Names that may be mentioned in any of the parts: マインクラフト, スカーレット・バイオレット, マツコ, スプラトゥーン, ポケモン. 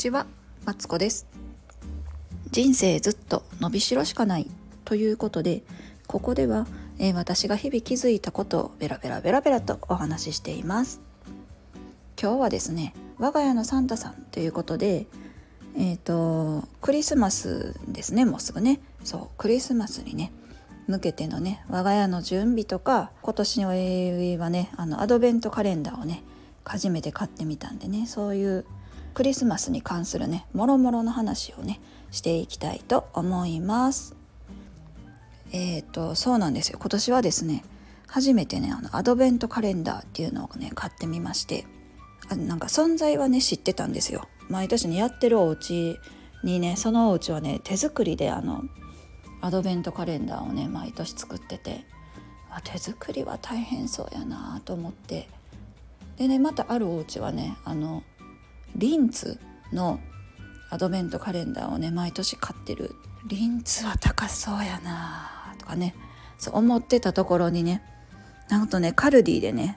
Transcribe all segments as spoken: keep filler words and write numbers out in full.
ちは、マツコです。人生ずっと伸びしろしかないということで、ここでは、えー、私が日々気づいたことをベラベラベラベラとお話ししています。今日はですね、我が家のサンタさんということで、えーと、クリスマスですね、もうすぐね。そう、クリスマスにね向けてのね、我が家の準備とか、今年はね、あのアドベントカレンダーをね初めて買ってみたんでね、そういうクリスマスに関するね、もろもろの話をねしていきたいと思います。えーとそうなんですよ、今年はですね初めてね、あのアドベントカレンダーっていうのをね買ってみまして、あなんか存在はね知ってたんですよ。毎年ねやってるお家にね、そのお家はね手作りであのアドベントカレンダーをね毎年作ってて、あ手作りは大変そうやなと思って、でね、またあるお家はね、あのリンツのアドベントカレンダーをね毎年買ってる。リンツは高そうやなとかね、そう思ってたところにね、なんとねカルディでね、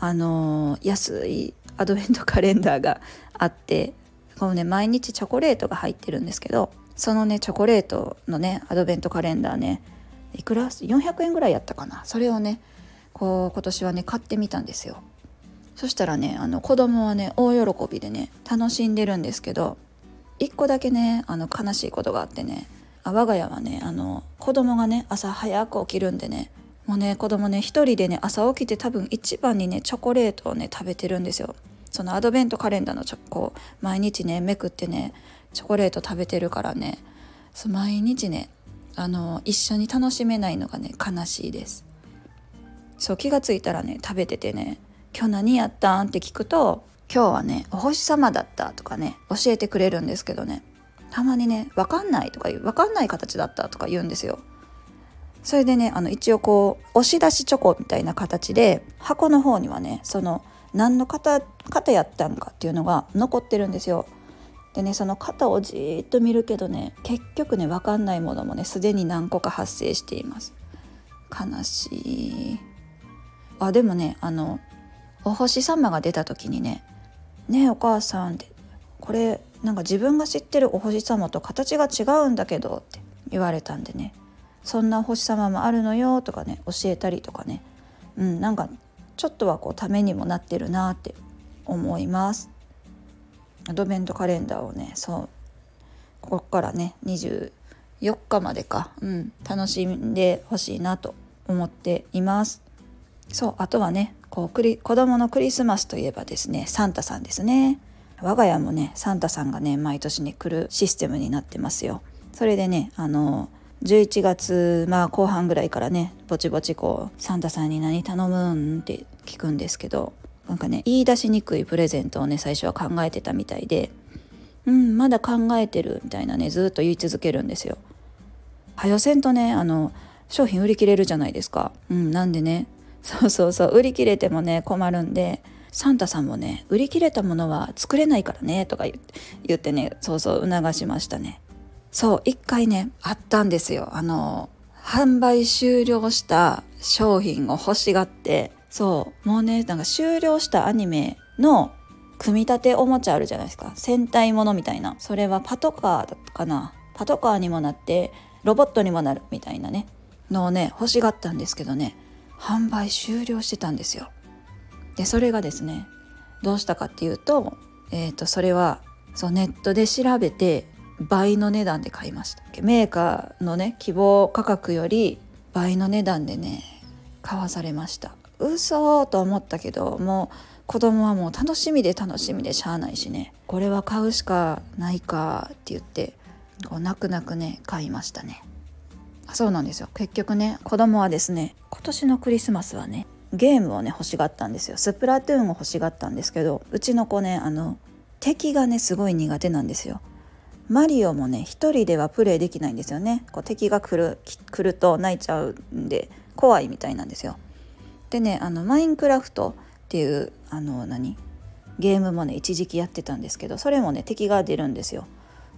あのー、安いアドベントカレンダーがあって、このね毎日チョコレートが入ってるんですけど、そのねチョコレートのねアドベントカレンダーね、いくらよんひゃくえんぐらいやったかな、それをねこう今年はね買ってみたんですよ。そしたらね、あの子供はね大喜びでね楽しんでるんですけど、一個だけねあの悲しいことがあってね、あ我が家はね、あの子供がね朝早く起きるんでね、もうね子供ね一人でね朝起きて、多分一番にねチョコレートをね食べてるんですよ。そのアドベントカレンダーのチョコ毎日ねめくってねチョコレート食べてるからね、そう毎日ねあの一緒に楽しめないのがね悲しいです。そう、気がついたらね食べててね、今日何やったんって聞くと、今日はねお星様だったとかね教えてくれるんですけどね、たまにね分かんないとか言う、分かんない形だったとか言うんですよ。それでね、あの一応こう押し出しチョコみたいな形で箱の方にはね、その何の型型やったんかっていうのが残ってるんですよ。でね、その型をじーっと見るけどね、結局ね分かんないものもねすでに何個か発生しています。悲しい。あでもね、あのお星様が出た時にね、ねえお母さんって、これなんか自分が知ってるお星様と形が違うんだけどって言われたんでね、そんなお星様もあるのよとかね教えたりとかね、うんなんかちょっとはこうためにもなってるなって思います。アドベントカレンダーをね、そうここからねにじゅうよっかまでか、うん楽しんでほしいなと思っています。そう、あとはねこうクリ子供のクリスマスといえばですね、サンタさんですね。我が家もねサンタさんがね毎年ね来るシステムになってますよ。それでね、あのじゅういちがつ、まあ、後半ぐらいからねぼちぼちこうサンタさんに何頼むんって聞くんですけど、なんかね言い出しにくいプレゼントをね最初は考えてたみたいで、うんまだ考えてるみたいなねずっと言い続けるんですよ。はよせんとね、あの商品売り切れるじゃないですか。うんなんでね、そうそうそう売り切れてもね困るんで、サンタさんもね売り切れたものは作れないからねとか言って、言ってねそうそう促しましたね。そう一回ねあったんですよ、あの販売終了した商品を欲しがって、そうもうねなんか終了したアニメの組み立ておもちゃあるじゃないですか、戦隊ものみたいな、それはパトカーだったかな、パトカーにもなってロボットにもなるみたいなねのをね欲しがったんですけどね、販売終了してたんですよ。でそれがですねどうしたかっていうと、えーとそれはそうネットで調べて倍の値段で買いました。メーカーのね希望価格より倍の値段でね買わされました。嘘と思ったけど、もう子供はもう楽しみで楽しみでしゃあないしね、これは買うしかないかって言ってこう泣く泣くね買いましたね。そうなんですよ、結局ね子供はですね今年のクリスマスはねゲームをね欲しがったんですよ。スプラトゥーンを欲しがったんですけど、うちの子ねあの敵がねすごい苦手なんですよ。マリオもね一人ではプレイできないんですよね、こう敵が来る来ると泣いちゃうんで怖いみたいなんですよ。でね、あのマインクラフトっていうあの何ゲームもね一時期やってたんですけど、それもね敵が出るんですよ。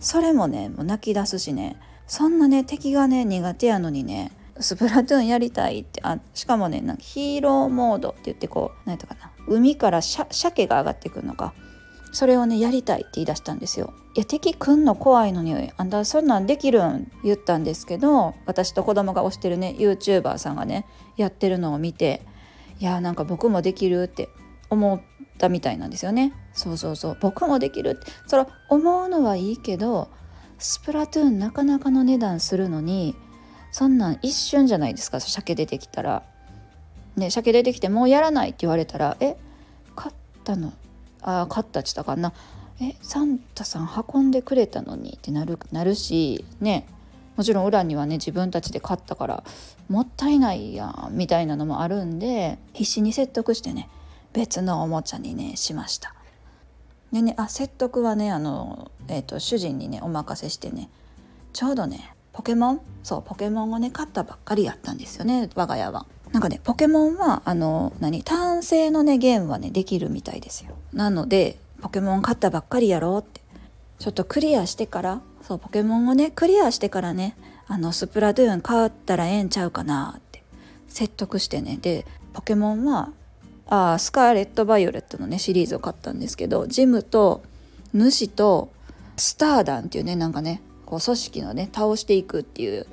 それもねもう泣き出すしね、そんなね敵がね苦手やのにねスプラトゥーンやりたいって、あしかもねなんかヒーローモードって言ってこう何やったかな、海からしゃ鮭が上がってくるのか、それをねやりたいって言い出したんですよ。いや敵来んの怖いのにあんたそんなんできるん言ったんですけど、私と子供が推してるね YouTuber さんがねやってるのを見て、いやなんか僕もできるって思ったみたいなんですよね。そうそうそう僕もできるって、それ思うのはいいけど、スプラトゥーンなかなかの値段するのにそんなん一瞬じゃないですか。鮭出てきたらね、鮭出てきてもうやらないって言われたら、え買ったのあ買ったって言ったかな、えサンタさん運んでくれたのにってなる、なるしね、もちろん裏にはね自分たちで買ったからもったいないやんみたいなのもあるんで、必死に説得してね別のおもちゃにねしました。でね、あ説得はねあの、えーと、主人にねお任せしてね、ちょうどねポケモンそうポケモンをね買ったばっかりやったんですよね我が家は。なんかねポケモンはあの何単性のねゲームはねできるみたいですよ。なのでポケモン買ったばっかりやろうってちょっとクリアしてから、そうポケモンをねクリアしてからねあのスプラトゥーン買ったらええんちゃうかなって説得してね、でポケモンはあスカーレット・バイオレットのねシリーズを買ったんですけど、ジムと主とスター団っていうねなんかねこう組織のね倒していくっていう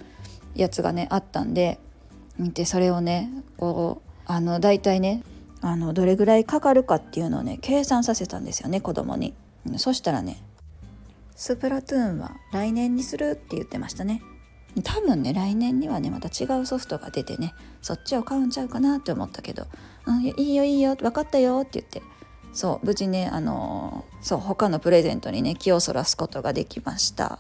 やつがねあったんで、でそれをねこうあの大体ねあのどれぐらいかかるかっていうのをね計算させたんですよね子供に。そしたらねスプラトゥーンは来年にするって言ってましたね。多分ね来年にはねまた違うソフトが出てねそっちを買うんちゃうかなって思ったけど、うん、いいよいいよ分かったよって言って、そう無事ねあのそう他のプレゼントにね気をそらすことができました。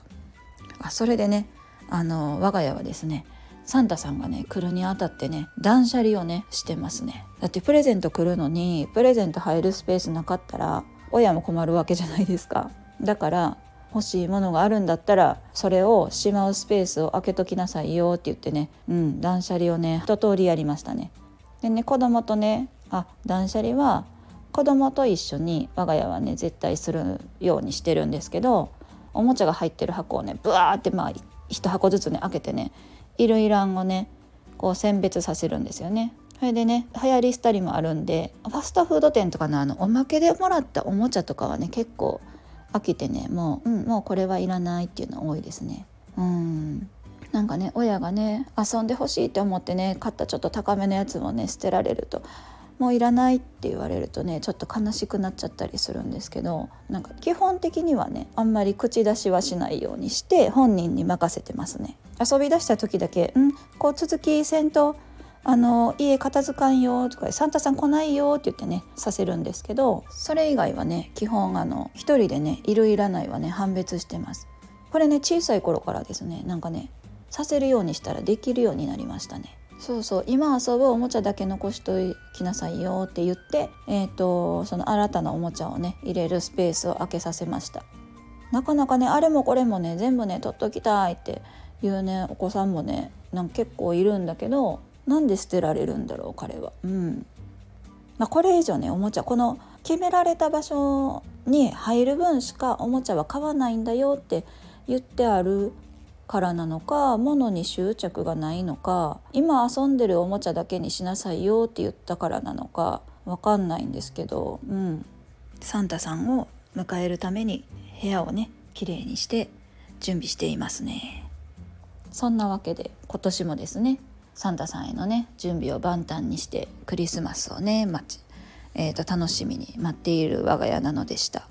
あそれでねあの我が家はですねサンタさんがね来るにあたってね断捨離をねしてますね。だってプレゼント来るのにプレゼント入るスペースなかったら親も困るわけじゃないですか。だから欲しいものがあるんだったらそれをしまうスペースを空けときなさいよって言ってね、うん断捨離をね一通りやりましたね。でね子供とねあ断捨離は子供と一緒に我が家はね絶対するようにしてるんですけど、おもちゃが入ってる箱をねブワーってまあ一箱ずつね開けてね衣類欄をねこう選別させるんですよね。それでね流行りしたりもあるんで、ファストフード店とかのあのおまけでもらったおもちゃとかはね結構飽きてねもう、うん、もうこれはいらないっていうの多いですね。うんなんかね親がね遊んでほしいって思ってね買ったちょっと高めのやつもね捨てられるともういらないって言われるとねちょっと悲しくなっちゃったりするんですけど、なんか基本的にはねあんまり口出しはしないようにして本人に任せてますね。遊び出した時だけんこう続きせんとあの家片付かんよとかサンタさん来ないよって言ってねさせるんですけど、それ以外はね基本あの一人でねいるいらないはね判別してます。これね小さい頃からですねなんかねさせるようにしたらできるようになりましたね。そうそう今遊ぶおもちゃだけ残しときなさいよって言って、えーと、その新たなおもちゃをね入れるスペースを空けさせました。なかなかねあれもこれもね全部ね取っときたいっていうねお子さんもねなんか結構いるんだけど、なんで捨てられるんだろう彼は。うん、まあ、これ以上ねおもちゃこの決められた場所に入る分しかおもちゃは買わないんだよって言ってあるからなのか、物に執着がないのか、今遊んでるおもちゃだけにしなさいよって言ったからなのかわかんないんですけど、うん、サンタさんを迎えるために部屋をねきれいにして準備していますね。そんなわけで今年もですねサンタさんへのね準備を万端にしてクリスマスをね待ち、えー、と楽しみに待っている我が家なのでした。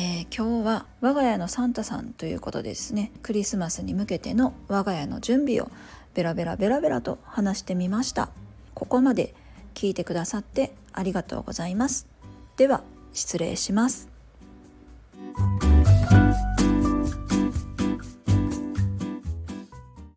えー、今日は我が家のサンタさんということでですねクリスマスに向けての我が家の準備をベラベラベラベラと話してみました。ここまで聞いてくださってありがとうございます。では失礼します。